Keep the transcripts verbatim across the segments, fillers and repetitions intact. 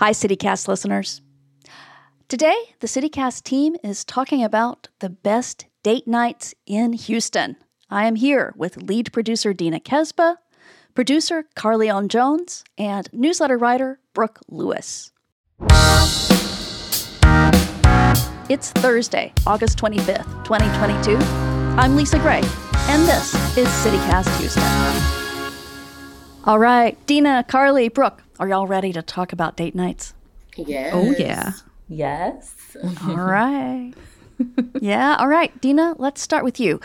Hi, CityCast listeners. Today, the CityCast team is talking about the best date nights in Houston. I am here with lead producer Dina Kesbeh, producer Carlignon Jones, and newsletter writer Brooke Lewis. It's Thursday, August twenty-fifth, twenty twenty-two. I'm Lisa Gray, and this is CityCast Houston. All right, Dina, Carly, Brooke. Are y'all ready to talk about date nights? Yes. Oh, yeah. Yes. All right. Yeah. All right. Dina, let's start with you.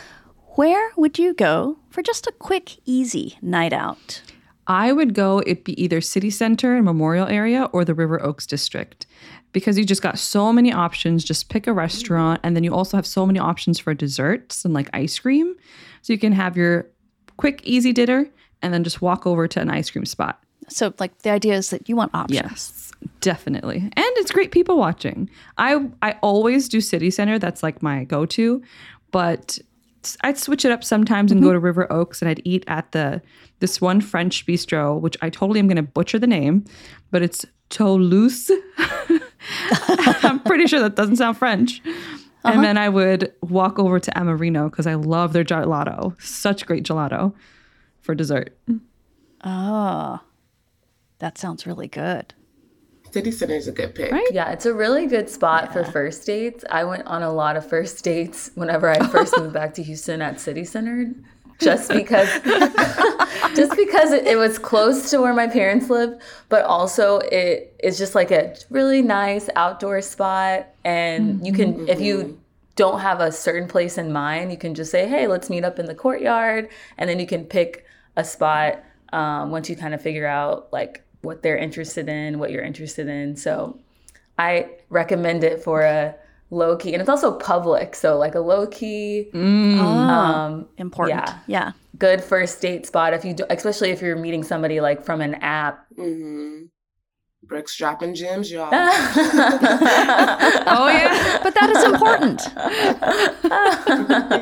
Where would you go for just a quick, easy night out? I would go, it'd be either City Center and Memorial Area or the River Oaks District, because you just got so many options. Just pick a restaurant, and then you also have so many options for desserts and like ice cream. So you can have your quick, easy dinner and then just walk over to an ice cream spot. So, like, the idea is that you want options. Yes, definitely. And it's great people watching. I I always do City Center. That's, like, my go-to. But I'd switch it up sometimes and mm-hmm. go to River Oaks, and I'd eat at the this one French bistro, which I totally am going to butcher the name, but it's Toulouse. I'm pretty sure that doesn't sound French. Uh-huh. And then I would walk over to Amorino because I love their gelato. Such great gelato for dessert. Oh, that sounds really good. City Center is a good pick. Right? Yeah, it's a really good spot yeah. for first dates. I went on a lot of first dates whenever I first moved back to Houston at City Center, just because just because it, it was close to where my parents lived, but also it is just like a really nice outdoor spot. And mm-hmm. you can, if you don't have a certain place in mind, you can just say, hey, let's meet up in the courtyard. And then you can pick a spot um, once you kind of figure out like what they're interested in, what you're interested in. So I recommend it for a low key, and it's also public. So like a low key, mm. um, important. Yeah. yeah. Good first date spot. If you do, especially if you're meeting somebody like from an app. Mm-hmm. Brooke's dropping gems, y'all. Oh yeah. But that is important.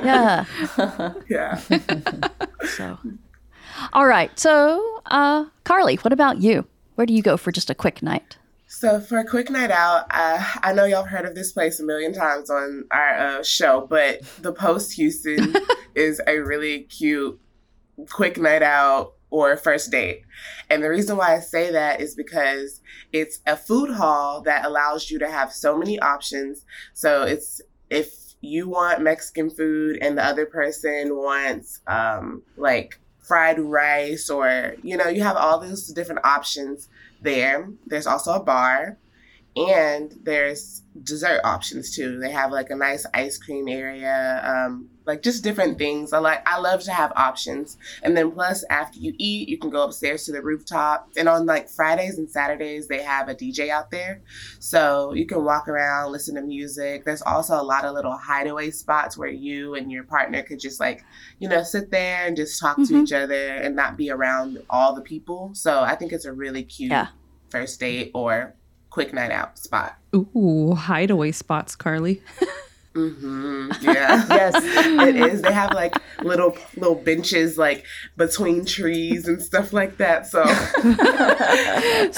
yeah. Yeah. So. All right. So, uh, Carly, what about you? Where do you go for just a quick night? So for a quick night out, uh, I know y'all have heard of this place a million times on our uh, show, but the Post Houston is a really cute quick night out or first date. And the reason why I say that is because it's a food hall that allows you to have so many options. So it's if you want Mexican food and the other person wants um, like fried rice, or, you know, you have all these different options there. There's also a bar, and there's dessert options too. They have like a nice ice cream area, um, like just different things. I like, I love to have options. And then plus after you eat, you can go upstairs to the rooftop, and on like Fridays and Saturdays, they have a D J out there. So you can walk around, listen to music. There's also a lot of little hideaway spots where you and your partner could just like, you know, sit there and just talk mm-hmm. to each other and not be around all the people. So I think it's a really cute yeah. first date or quick night out spot. Ooh, hideaway spots, Carly. Mm-hmm. Yeah. Yes, it is. They have like little little benches like between trees and stuff like that. So,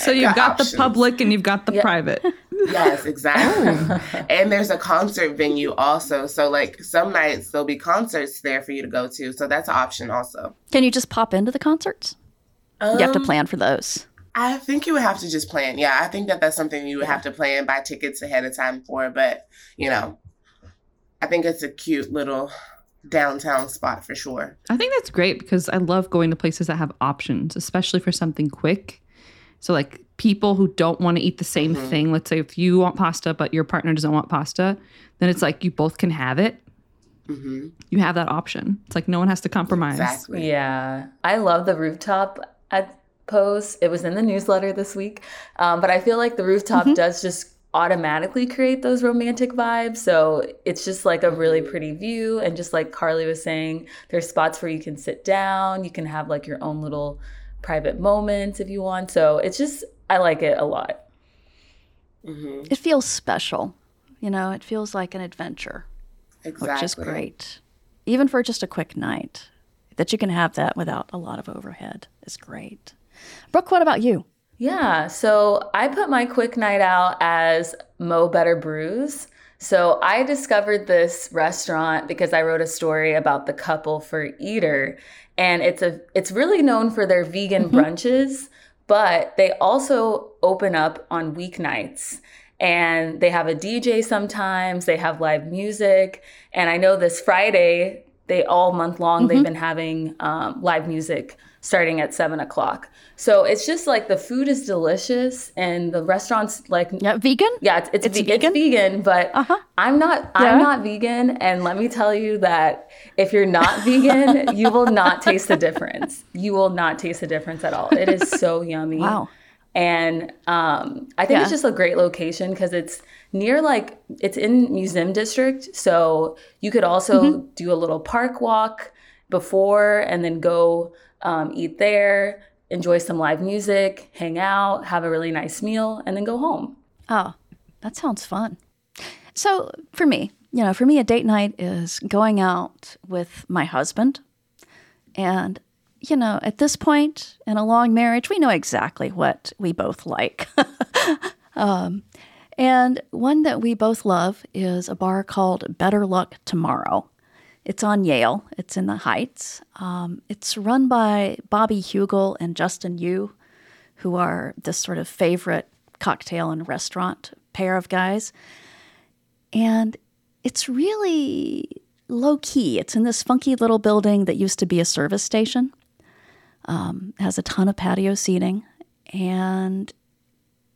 so you've got, got the public and you've got the yep. private. Yes, exactly. And there's a concert venue also. So like some nights there'll be concerts there for you to go to. So that's an option also. Can you just pop into the concerts? Um, you have to plan for those. I think you would have to just plan. Yeah, I think that that's something you would yeah. have to plan, buy tickets ahead of time for. But, you know, I think it's a cute little downtown spot for sure. I think that's great because I love going to places that have options, especially for something quick. So, like, people who don't want to eat the same mm-hmm. thing. Let's say if you want pasta but your partner doesn't want pasta, then it's like you both can have it. Mm-hmm. You have that option. It's like no one has to compromise. Exactly. Yeah. I love the rooftop at Post. It was in the newsletter this week, um, but I feel like the rooftop mm-hmm. does just automatically create those romantic vibes. So it's just like a really pretty view, and just like Carly was saying, there's spots where you can sit down, you can have like your own little private moments if you want. So it's just, I like it a lot. Mm-hmm. It feels special, you know. It feels like an adventure, exactly. which is great, even for just a quick night. That you can have that without a lot of overhead is great. Brooke, what about you? Yeah, so I put my quick night out as Mo Better Brews. So I discovered this restaurant because I wrote a story about the couple for Eater, and it's a it's really known for their vegan mm-hmm. brunches, but they also open up on weeknights. And they have a D J sometimes, they have live music, and I know this Friday, they all month long, mm-hmm. they've been having um, live music starting at seven o'clock. So it's just like the food is delicious and the restaurant's like yeah, vegan. Yeah, it's, it's, it's ve- vegan. It's vegan, but uh-huh. I'm not. Yeah. I'm not vegan, and let me tell you that if you're not vegan, you will not taste the difference. You will not taste the difference at all. It is so yummy. Wow. And um, I think yeah. it's just a great location because it's near like it's in Museum District. So you could also mm-hmm. do a little park walk before and then go um, eat there, enjoy some live music, hang out, have a really nice meal, and then go home. Oh, that sounds fun. So for me, you know, for me, a date night is going out with my husband. And you know, at this point in a long marriage, we know exactly what we both like. um, and one that we both love is a bar called Better Luck Tomorrow. It's on Yale. It's in the Heights. Um, it's run by Bobby Hugel and Justin Yu, who are this sort of favorite cocktail and restaurant pair of guys. And it's really low-key. It's in this funky little building that used to be a service station. Um, has a ton of patio seating, and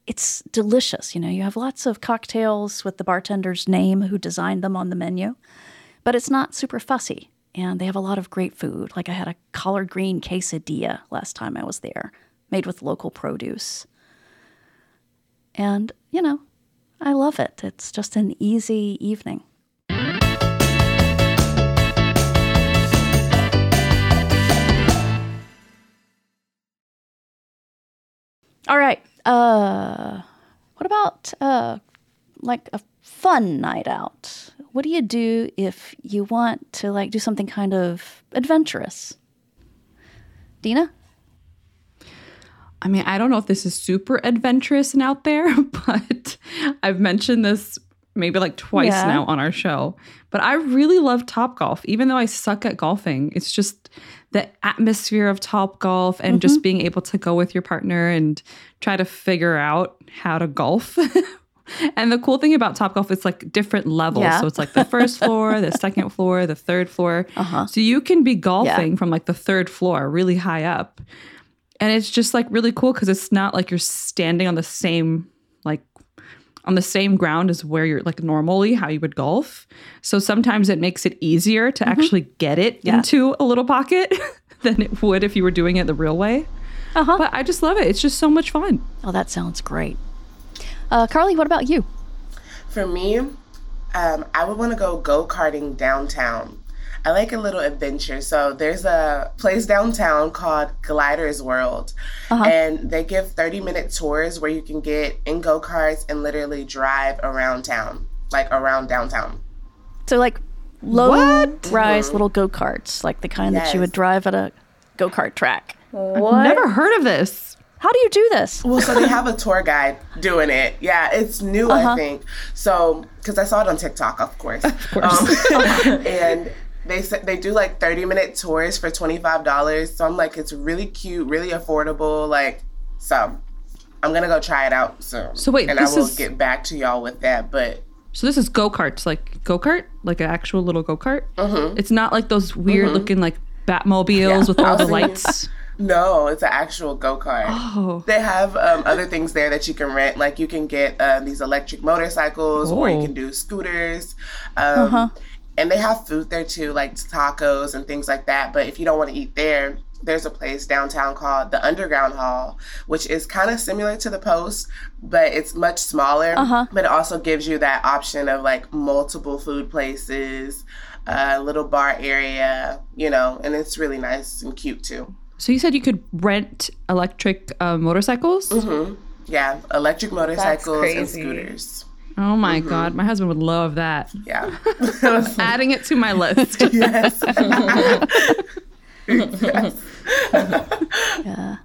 it's delicious. You know, you have lots of cocktails with the bartender's name who designed them on the menu, but it's not super fussy, and they have a lot of great food. Like I had a collard green quesadilla last time I was there, made with local produce. And, you know, I love it. It's just an easy evening. All right. Uh, what about uh, like a fun night out? What do you do if you want to like do something kind of adventurous? Dina? I mean, I don't know if this is super adventurous and out there, but I've mentioned this maybe like twice yeah. now on our show. But I really love Top Golf, even though I suck at golfing. It's just the atmosphere of Top Golf and mm-hmm. just being able to go with your partner and try to figure out how to golf. And the cool thing about Top Golf, it's like different levels. Yeah. So it's like the first floor, the second floor, the third floor. Uh-huh. So you can be golfing yeah. from like the third floor, really high up. And it's just like really cool because it's not like you're standing on the same like on the same ground as where you're like normally how you would golf. So sometimes it makes it easier to mm-hmm. actually get it yeah. into a little pocket than it would if you were doing it the real way. Uh-huh. But I just love it. It's just so much fun. Oh, that sounds great. Uh, Carly, what about you? For me, um, I would want to go go-karting downtown. I like a little adventure. So there's a place downtown called Glyderz World, uh-huh. and they give thirty-minute tours where you can get in go-karts and literally drive around town, like around downtown. So like low-rise mm-hmm. little go-karts, like the kind yes. that you would drive at a go-kart track. What? I've never heard of this. How do you do this? Well, so they have a tour guide doing it. Yeah, it's new, uh-huh. I think. So, because I saw it on TikTok, of course. Of course. Um, and They they do like thirty minute tours for twenty-five dollars. So I'm like, it's really cute, really affordable. Like, so I'm going to go try it out soon. So wait, and I will is, get back to y'all with that. But so this is go-karts, like go-kart, like an actual little go-kart. Mm-hmm. It's not like those weird mm-hmm. looking like Batmobiles yeah. with all the lights. No, it's an actual go-kart. Oh. They have um, other things there that you can rent. Like you can get uh, these electric motorcycles oh. or you can do scooters. Um, uh-huh. And they have food there too, like tacos and things like that. But if you don't want to eat there, there's a place downtown called the Underground Hall, which is kind of similar to the Post, but it's much smaller. Uh-huh. But it also gives you that option of like multiple food places, a uh, little bar area, you know, and it's really nice and cute too. So you said you could rent electric uh, motorcycles? Mm-hmm. Yeah, electric motorcycles and scooters. Oh, my mm-hmm. God. My husband would love that. Yeah. Adding it to my list. Yes. yes. yeah.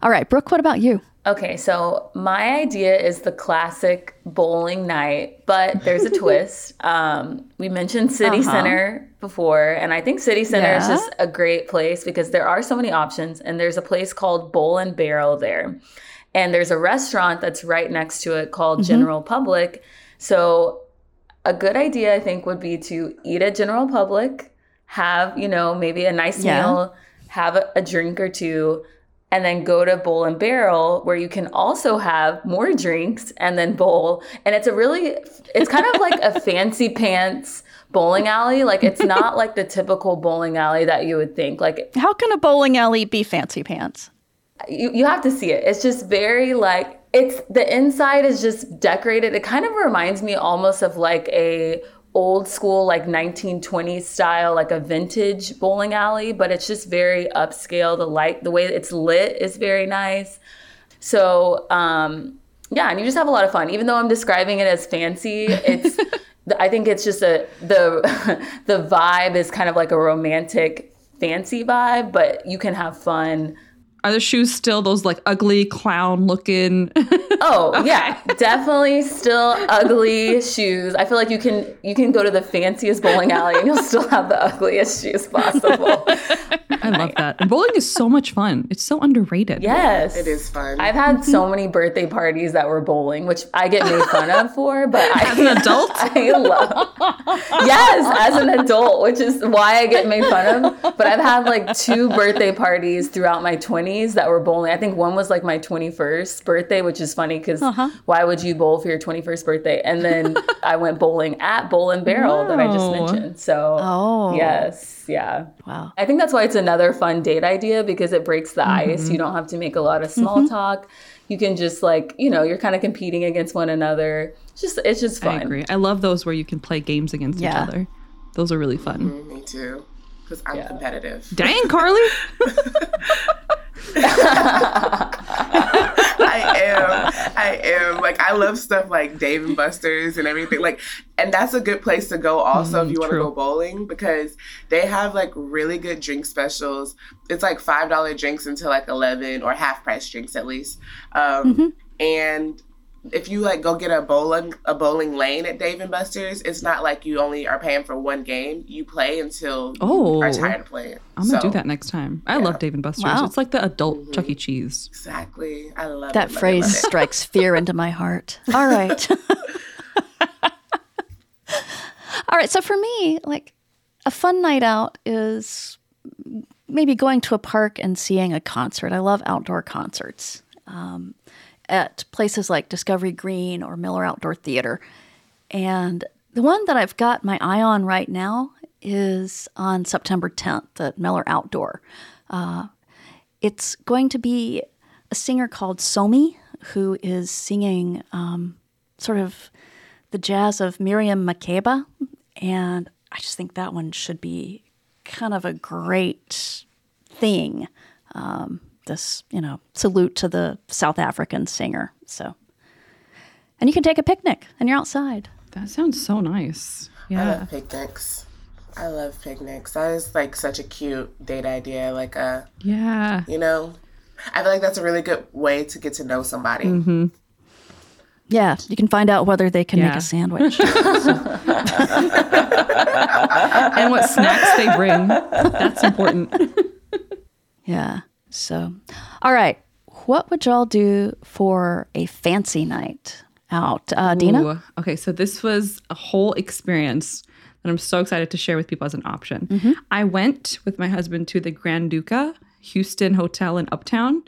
All right, Brooke, what about you? Okay, so my idea is the classic bowling night, but there's a twist. Um, we mentioned City uh-huh. Center before, and I think City Center yeah. is just a great place because there are so many options, and there's a place called Bowl and Barrel there. And there's a restaurant that's right next to it called mm-hmm. General Public. So a good idea, I think, would be to eat at General Public, have, you know, maybe a nice yeah. meal, have a, a drink or two, and then go to Bowl and Barrel where you can also have more drinks and then bowl. And it's a really, it's kind of like a fancy pants bowling alley. Like, it's not like the typical bowling alley that you would think. Like, how can a bowling alley be fancy pants? You you have to see it. It's just very like, it's, the inside is just decorated. It kind of reminds me almost of like a old school, like nineteen twenties style, like a vintage bowling alley, but it's just very upscale. The light, the way it's lit is very nice. So, um, yeah, and you just have a lot of fun. Even though I'm describing it as fancy, it's, I think it's just a, the, the vibe is kind of like a romantic fancy vibe, but you can have fun. Are the shoes still those, like, ugly clown looking? Oh, okay. Yeah, definitely still ugly shoes. I feel like you can you can go to the fanciest bowling alley and you'll still have the ugliest shoes possible. I love that. And bowling is so much fun. It's so underrated. Yes. It is fun. I've had so many birthday parties that were bowling, which I get made fun of for, but I, as an adult? I love Yes, as an adult, which is why I get made fun of. But I've had, like, two birthday parties throughout my twenties that were bowling. I think one was like my twenty-first birthday, which is funny because uh-huh. why would you bowl for your twenty-first birthday? And then I went bowling at Bowl and Barrel wow. that I just mentioned. So oh. yes, yeah. Wow. I think that's why it's another fun date idea because it breaks the mm-hmm. ice. You don't have to make a lot of small mm-hmm. talk. You can just like, you know, you're kind of competing against one another. It's just, it's just fun. I agree. I love those where you can play games against yeah. each other. Those are really fun. Mm-hmm, me too. Because I'm yeah. competitive. Dang, Carly. I am. I am. Like, I love stuff like Dave and Buster's and everything. Like, and that's a good place to go also mm, if you want to go bowling because they have like really good drink specials. It's like five dollars drinks until like eleven or half price drinks at least. Um, mm-hmm. And if you like go get a bowling a bowling lane at Dave and Buster's, it's not like you only are paying for one game. You play until oh, you are tired of playing. I'm gonna so, do that next time. I yeah. love Dave and Buster's. Wow. It's like the adult mm-hmm. Chuck E. Cheese. Exactly, I love that it, love phrase. It, love it. Strikes fear into my heart. All right, all right. So for me, like a fun night out is maybe going to a park and seeing a concert. I love outdoor concerts. Um, at places like Discovery Green or Miller Outdoor Theater. And the one that I've got my eye on right now is on September tenth at Miller Outdoor. Uh, it's going to be a singer called Somi, who is singing um, sort of the jazz of Miriam Makeba. And I just think that one should be kind of a great thing. Um This, you know, salute to the South African singer. So, and you can take a picnic and you're outside. That sounds so nice. Yeah. I love picnics. I love picnics. That is like such a cute date idea. Like a, yeah, you know, I feel like that's a really good way to get to know somebody. Mm-hmm. Yeah, you can find out whether they can yeah. make a sandwich. And what snacks they bring. That's important. Yeah. So, all right, what would y'all do for a fancy night out? Uh, Dina? Ooh, okay, so this was a whole experience that I'm so excited to share with people as an option. Mm-hmm. I went with my husband to the Granduca Houston Hotel in Uptown,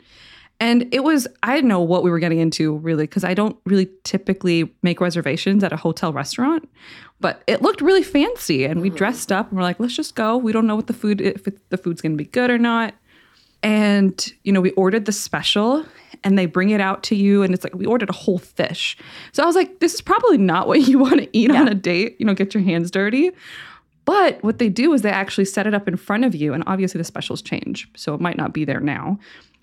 and it was, I didn't know what we were getting into really, because I don't really typically make reservations at a hotel restaurant, but it looked really fancy, and we dressed up, and we're like, let's just go. We don't know what the food, if it, the food's going to be good or not. And, you know, we ordered the special and they bring it out to you. And it's like, we ordered a whole fish. So I was like, this is probably not what you want to eat yeah. on a date, you know, get your hands dirty. But what they do is they actually set it up in front of you. And obviously the specials change, so it might not be there now.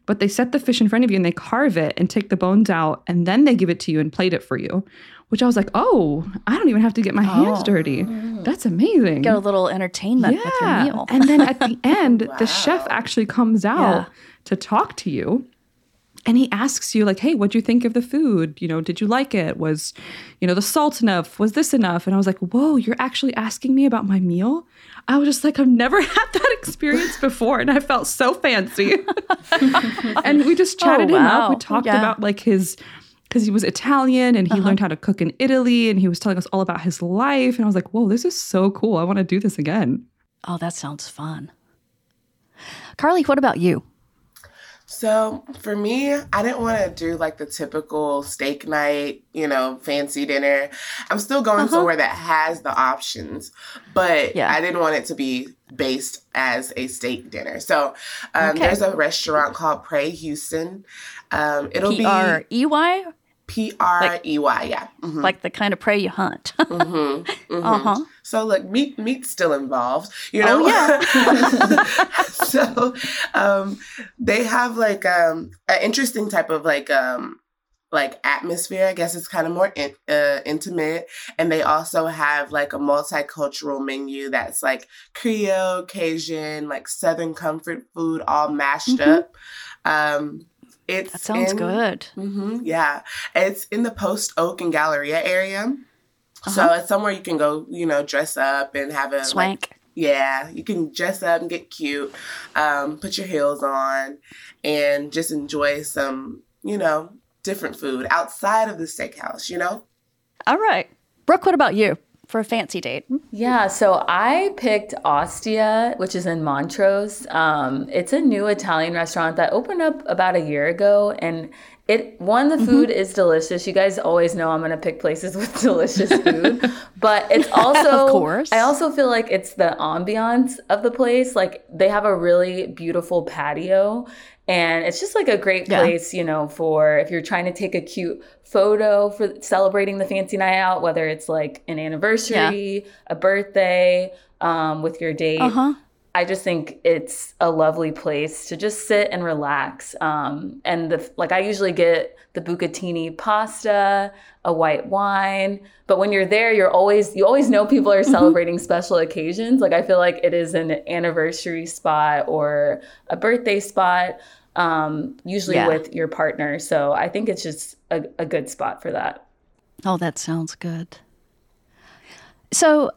But they set the fish in front of you and they carve it and take the bones out. And then they give it to you and plate it for you, which I was like, oh, I don't even have to get my oh. hands dirty. That's amazing. Get a little entertainment yeah. with your meal. And then at the end, wow. the chef actually comes out yeah. to talk to you. And he asks you, like, hey, what'd you think of the food? You know, did you like it? Was, you know, the salt enough? Was this enough? And I was like, whoa, you're actually asking me about my meal? I was just like, I've never had that experience before. And I felt so fancy. And we just chatted oh, wow. him up. We talked yeah. about, like, his, because he was Italian and he uh-huh. learned how to cook in Italy. And he was telling us all about his life. And I was like, whoa, this is so cool. I want to do this again. Oh, that sounds fun. Carly, what about you? So for me, I didn't want to do like the typical steak night, you know, fancy dinner. I'm still going uh-huh. somewhere that has the options, but yeah. I didn't want it to be based as a steak dinner. So um, okay. there's a restaurant called Prey Houston. Um, it'll P R E Y? Be P R E Y, like, yeah. Mm-hmm. Like the kind of prey you hunt. mm-hmm, mm-hmm. Uh-huh. So, look, meat, meat's still involved, you know? Oh, yeah. So, um, they have, like, um, an interesting type of, like, um, like atmosphere. I guess it's kind of more in, uh, intimate. And they also have, like, a multicultural menu that's, like, Creole, Cajun, like, Southern comfort food all mashed mm-hmm. up. Um It's that sounds in, good. Mm-hmm, yeah. It's in the Post Oak and Galleria area. Uh-huh. So it's somewhere you can go, you know, dress up and have a... Swank. Like, yeah. You can dress up and get cute, um, put your heels on, and just enjoy some, you know, different food outside of the steakhouse, you know? All right. Brooke, what about you for a fancy date? Yeah. So I picked Ostia, which is in Montrose. Um, it's a new Italian restaurant that opened up about a year ago. And it, one, the food mm-hmm. is delicious. You guys always know I'm going to pick places with delicious food, but it's also, of course. I also feel like it's the ambiance of the place. Like they have a really beautiful patio. And it's just like a great place, yeah. you know, for if you're trying to take a cute photo for celebrating the fancy night out, whether it's like an anniversary, yeah. a birthday, um, with your date. Uh-huh. I just think it's a lovely place to just sit and relax. Um, and the like I usually get the bucatini pasta, a white wine. But when you're there, you're always you always know people are celebrating mm-hmm. special occasions. Like I feel like it is an anniversary spot or a birthday spot, um, usually yeah. with your partner. So I think it's just a, a good spot for that. Oh, that sounds good. So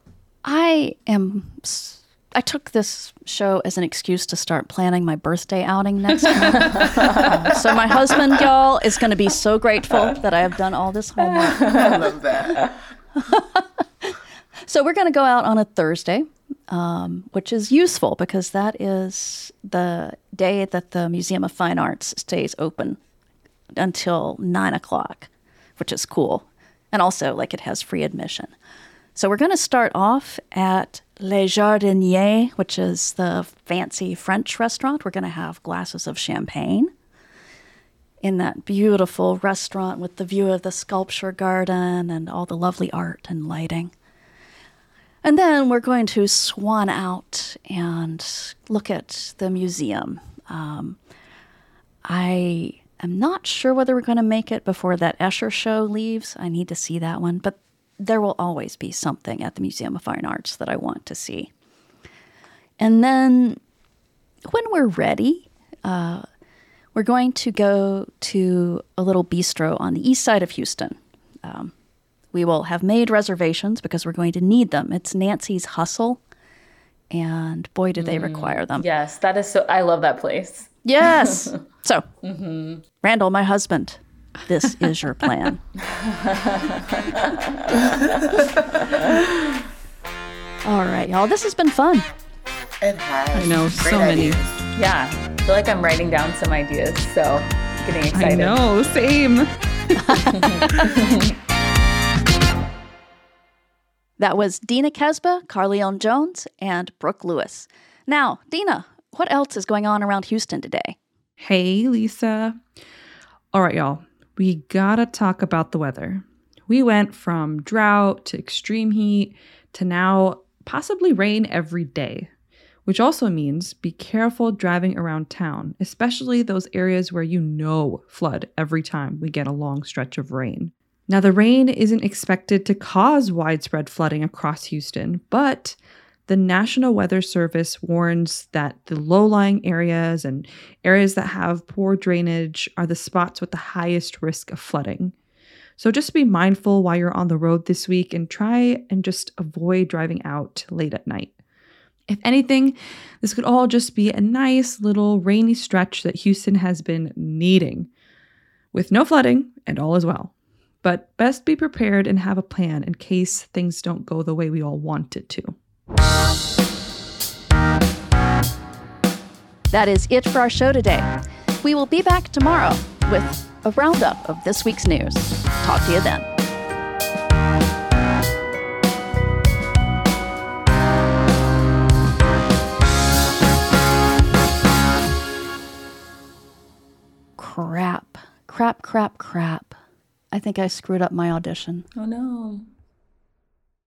I am... S- I took this show as an excuse to start planning my birthday outing next month. um, so my husband, y'all, is going to be so grateful that I have done all this homework. I love that. So we're going to go out on a Thursday, um, which is useful because that is the day that the Museum of Fine Arts stays open until nine o'clock, which is cool. And also, like, it has free admission. So we're going to start off at Le Jardinier, which is the fancy French restaurant. We're going to have glasses of champagne in that beautiful restaurant with the view of the sculpture garden and all the lovely art and lighting. And then we're going to swan out and look at the museum. Um, I am not sure whether we're going to make it before that Escher show leaves. I need to see that one, but there will always be something at the Museum of Fine Arts that I want to see. And then when we're ready, uh, we're going to go to a little bistro on the east side of Houston. Um, we will have made reservations because we're going to need them. It's Nancy's Hustle, and boy, do they mm, require them. Yes, that is so... I love that place. Yes. So, mm-hmm. Randall, my husband... This is your plan. All right, y'all. This has been fun. It has. I know, so many. Yeah. I feel like I'm writing down some ideas, so I'm getting excited. I know, same. That was Dina Kesbeh, Carlignon Jones, and Brooke Lewis. Now, Dina, what else is going on around Houston today? Hey, Lisa. All right, y'all. We gotta talk about the weather. We went from drought to extreme heat to now possibly rain every day, which also means be careful driving around town, especially those areas where you know flood every time we get a long stretch of rain. Now, the rain isn't expected to cause widespread flooding across Houston, but... the National Weather Service warns that the low-lying areas and areas that have poor drainage are the spots with the highest risk of flooding. So just be mindful while you're on the road this week and try and just avoid driving out late at night. If anything, this could all just be a nice little rainy stretch that Houston has been needing, with no flooding and all is well. But best be prepared and have a plan in case things don't go the way we all want it to. That is it for our show today. We will be back tomorrow with a roundup of this week's news. Talk to you then. Crap, crap, crap, crap. I think I screwed up my audition. Oh no.